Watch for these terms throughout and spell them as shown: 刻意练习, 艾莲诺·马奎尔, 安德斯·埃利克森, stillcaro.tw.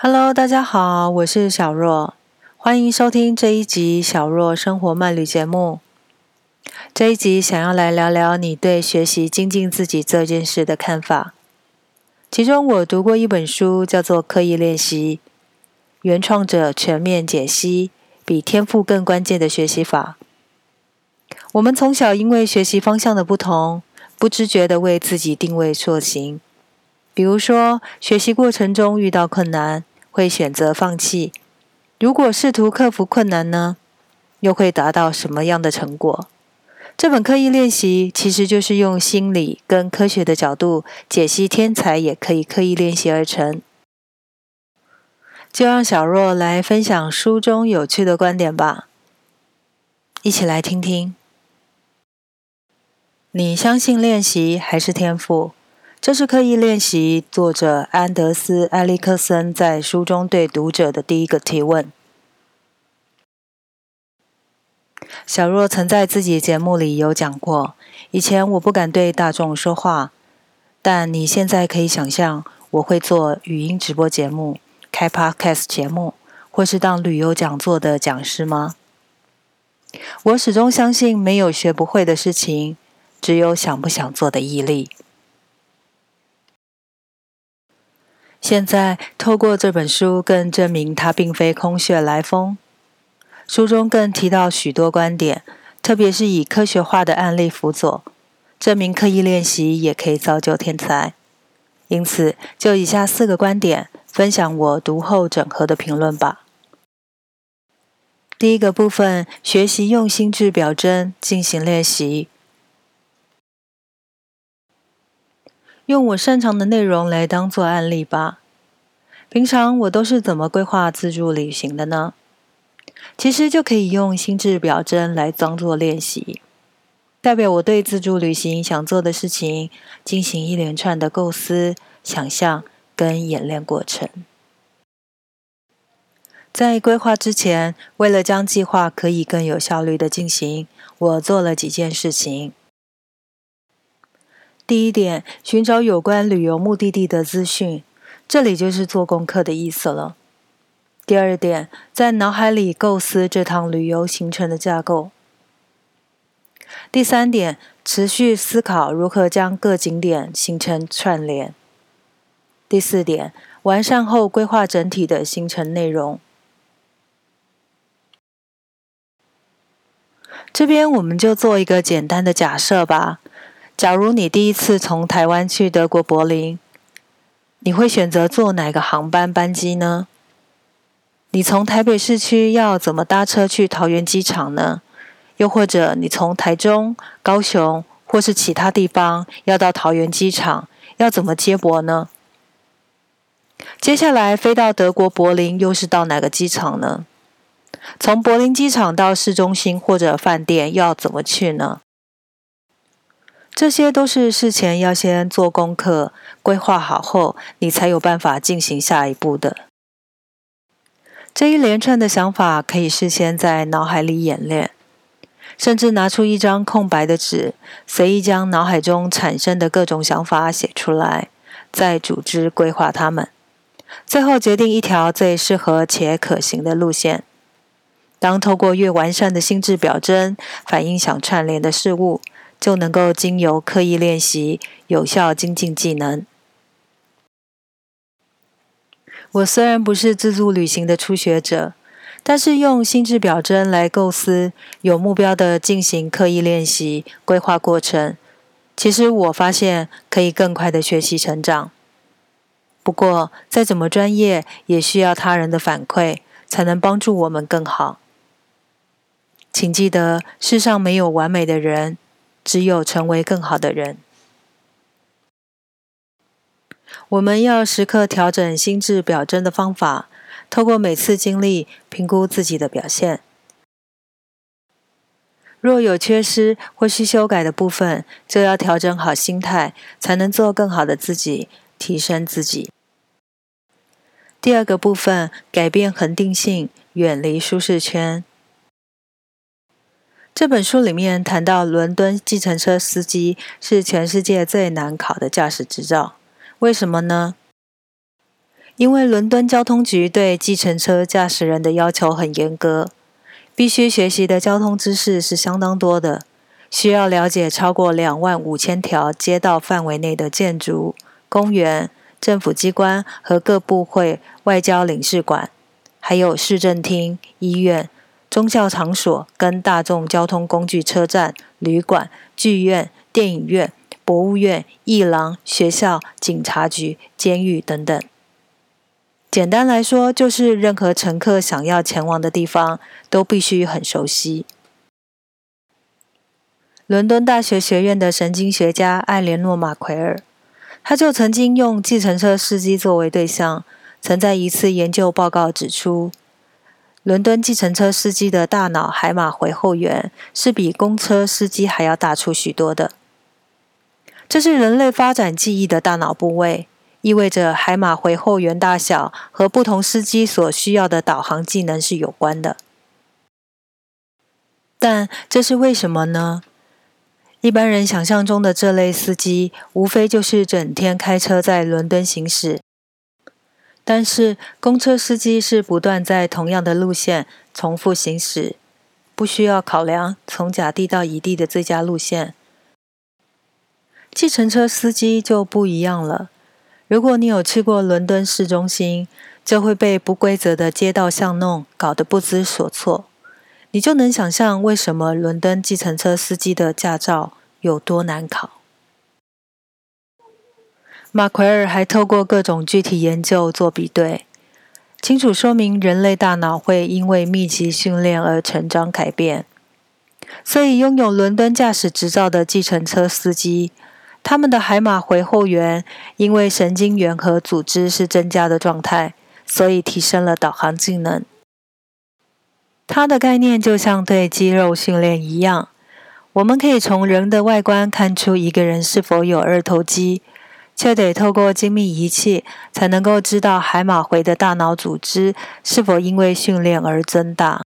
Hello， 大家好，我是小若，欢迎收听这一集小若生活慢旅节目。这一集想要来聊聊你对学习精进自己这件事的看法。其中我读过一本书叫做《刻意练习》，原创者全面解析比天赋更关键的学习法。我们从小因为学习方向的不同，不知觉地为自己定位塑形。比如说，学习过程中遇到困难，会选择放弃。如果试图克服困难呢，又会达到什么样的成果？这本刻意练习其实就是用心理跟科学的角度解析天才也可以刻意练习而成。就让小若来分享书中有趣的观点吧，一起来听听。你相信练习还是天赋？这是《刻意练习》作者安德斯·埃利克森在书中对读者的第一个提问。小若曾在自己节目里有讲过，以前我不敢对大众说话，但你现在可以想象，我会做语音直播节目、开 podcast 节目，或是当旅游讲座的讲师吗？我始终相信，没有学不会的事情，只有想不想做的毅力。现在透过这本书更证明它并非空穴来风。书中更提到许多观点，特别是以科学化的案例辅佐，证明刻意练习也可以造就天才。因此，就以下4个观点分享我读后整合的评论吧。第一个部分，学习用心智表征进行练习。用我擅长的内容来当做案例吧。平常我都是怎么规划自助旅行的呢？其实就可以用心智表征来当做练习，代表我对自助旅行想做的事情进行一连串的构思、想象跟演练过程。在规划之前，为了将计划可以更有效率的进行，我做了几件事情。第一点，寻找有关旅游目的地的资讯，这里就是做功课的意思了。第二点，在脑海里构思这趟旅游行程的架构。第三点，持续思考如何将各景点行程串联。第4点，完善后规划整体的行程内容。这边我们就做一个简单的假设吧。假如你第一次从台湾去德国柏林，你会选择坐哪个航班班机呢？你从台北市区要怎么搭车去桃园机场呢？又或者你从台中、高雄或是其他地方要到桃园机场，要怎么接驳呢？接下来飞到德国柏林又是到哪个机场呢？从柏林机场到市中心或者饭店要怎么去呢？这些都是事前要先做功课，规划好后，你才有办法进行下一步的。这一连串的想法可以事先在脑海里演练，甚至拿出一张空白的纸，随意将脑海中产生的各种想法写出来，再组织规划它们，最后决定一条最适合且可行的路线。当透过越完善的心智表征，反映想串联的事物，就能够经由刻意练习，有效精进技能。我虽然不是自助旅行的初学者，但是用心智表征来构思，有目标的进行刻意练习，规划过程，其实我发现可以更快的学习成长。不过，再怎么专业，也需要他人的反馈，才能帮助我们更好。请记得，世上没有完美的人，只有成为更好的人。我们要时刻调整心智表征的方法，透过每次经历评估自己的表现。若有缺失或需修改的部分，就要调整好心态，才能做更好的自己，提升自己。第二个部分，改变恒定性，远离舒适圈。这本书里面谈到，伦敦计程车司机是全世界最难考的驾驶执照。为什么呢？因为伦敦交通局对计程车驾驶人的要求很严格，必须学习的交通知识是相当多的，需要了解超过25000条街道范围内的建筑、公园、政府机关和各部会、外交领事馆，还有市政厅、医院、宗教场所跟大众交通工具车站、旅馆、剧院、电影院、博物院、艺廊、学校、警察局、监狱等等。简单来说，就是任何乘客想要前往的地方都必须很熟悉。伦敦大学学院的神经学家艾莲诺·马奎尔，他就曾经用计程车司机作为对象，曾在一次研究报告指出，伦敦计程车司机的大脑海马回后缘是比公车司机还要大出许多的。这是人类发展记忆的大脑部位，意味着海马回后缘大小和不同司机所需要的导航技能是有关的。但这是为什么呢？一般人想象中的这类司机，无非就是整天开车在伦敦行驶。但是公车司机是不断在同样的路线重复行驶，不需要考量从甲地到乙地的最佳路线。计程车司机就不一样了。如果你有去过伦敦市中心，就会被不规则的街道巷弄搞得不知所措。你就能想象为什么伦敦计程车司机的驾照有多难考。马奎尔还透过各种具体研究做比对，清楚说明人类大脑会因为密集训练而成长改变。所以拥有伦敦驾驶执照的计程车司机，他们的海马回后缘因为神经元和组织是增加的状态，所以提升了导航技能。它的概念就像对肌肉训练一样，我们可以从人的外观看出一个人是否有二头肌，却得透过精密仪器才能够知道海马回的大脑组织是否因为训练而增大。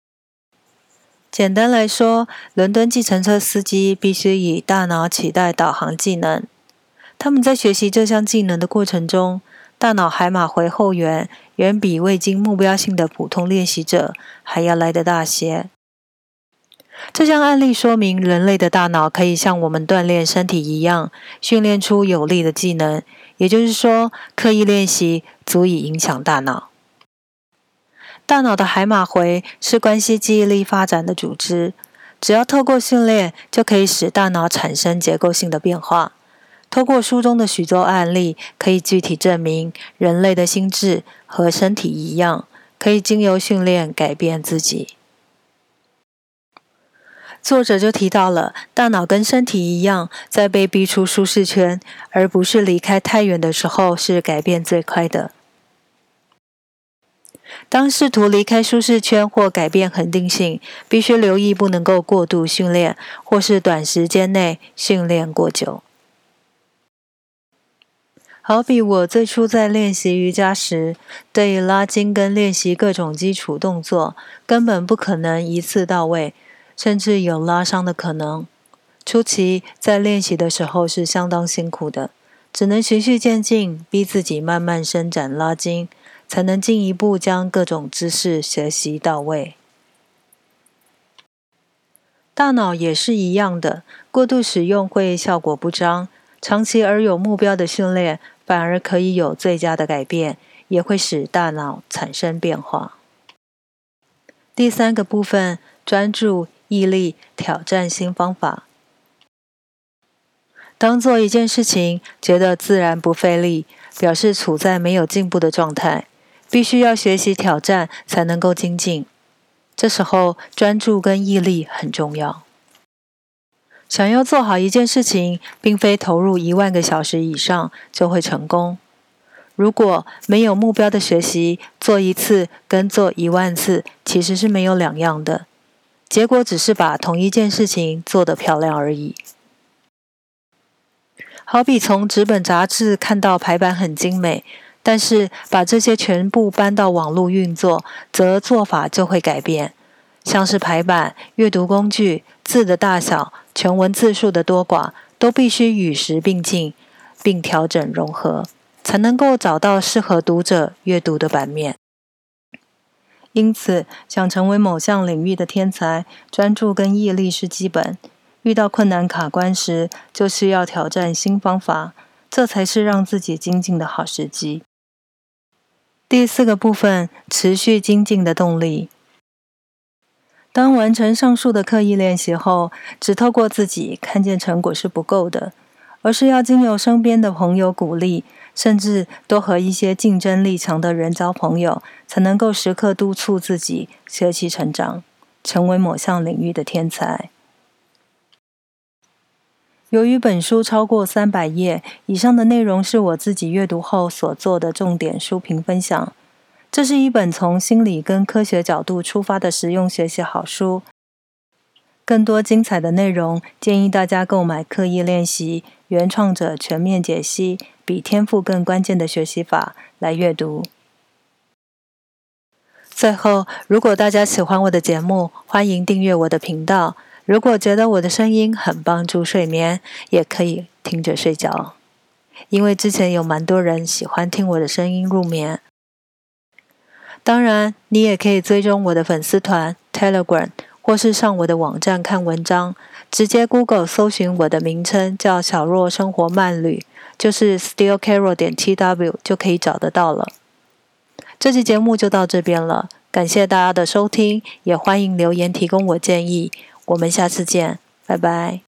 简单来说，伦敦计程车司机必须以大脑取代导航技能。他们在学习这项技能的过程中，大脑海马回后缘远比未经目标性的普通练习者还要来得大些。这项案例说明，人类的大脑可以像我们锻炼身体一样，训练出有力的技能，也就是说，刻意练习足以影响大脑。大脑的海马回是关系记忆力发展的组织，只要透过训练，就可以使大脑产生结构性的变化。透过书中的许多案例，可以具体证明人类的心智和身体一样，可以经由训练改变自己。作者就提到了，大脑跟身体一样，在被逼出舒适圈，而不是离开太远的时候，是改变最快的。当试图离开舒适圈或改变恒定性，必须留意不能够过度训练，或是短时间内训练过久。好比我最初在练习瑜伽时，对于拉筋跟练习各种基础动作，根本不可能一次到位，甚至有拉伤的可能。初期在练习的时候是相当辛苦的，只能循序渐进，逼自己慢慢伸展拉筋，才能进一步将各种知识学习到位。大脑也是一样的，过度使用会效果不彰，长期而有目标的训练反而可以有最佳的改变，也会使大脑产生变化。第三个部分，专注、毅力、挑战新方法。当做一件事情觉得自然不费力，表示处在没有进步的状态，必须要学习挑战才能够精进。这时候专注跟毅力很重要。想要做好一件事情，并非投入10000个小时以上就会成功。如果没有目标的学习，做一次跟做10000次其实是没有两样的，结果只是把同一件事情做得漂亮而已。好比从纸本杂志看到排版很精美，但是把这些全部搬到网络运作，则做法就会改变。像是排版、阅读工具、字的大小、全文字数的多寡，都必须与时并进，并调整融合。才能够找到适合读者阅读的版面。因此，想成为某项领域的天才，专注跟毅力是基本。遇到困难卡关时，就是要挑战新方法，这才是让自己精进的好时机。第四个部分，持续精进的动力。当完成上述的刻意练习后，只透过自己看见成果是不够的，而是要经由身边的朋友鼓励，甚至多和一些竞争力强的人交朋友，才能够时刻督促自己学习成长，成为某项领域的天才。由于本书超过300页，以上的内容是我自己阅读后所做的重点书评分享。这是一本从心理跟科学角度出发的实用学习好书。更多精彩的内容，建议大家购买《刻意练习：原创者全面解析，比天赋更关键的学习法》来阅读。最后，如果大家喜欢我的节目，欢迎订阅我的频道。如果觉得我的声音很帮助睡眠，也可以听着睡觉，因为之前有蛮多人喜欢听我的声音入眠。当然，你也可以追踪我的粉丝团 Telegram， 或是上我的网站看文章，直接 Google 搜寻我的名称叫小若生活慢旅，就是 stillcaro.tw 就可以找得到了。这期节目就到这边了，感谢大家的收听，也欢迎留言提供我建议。我们下次见，拜拜。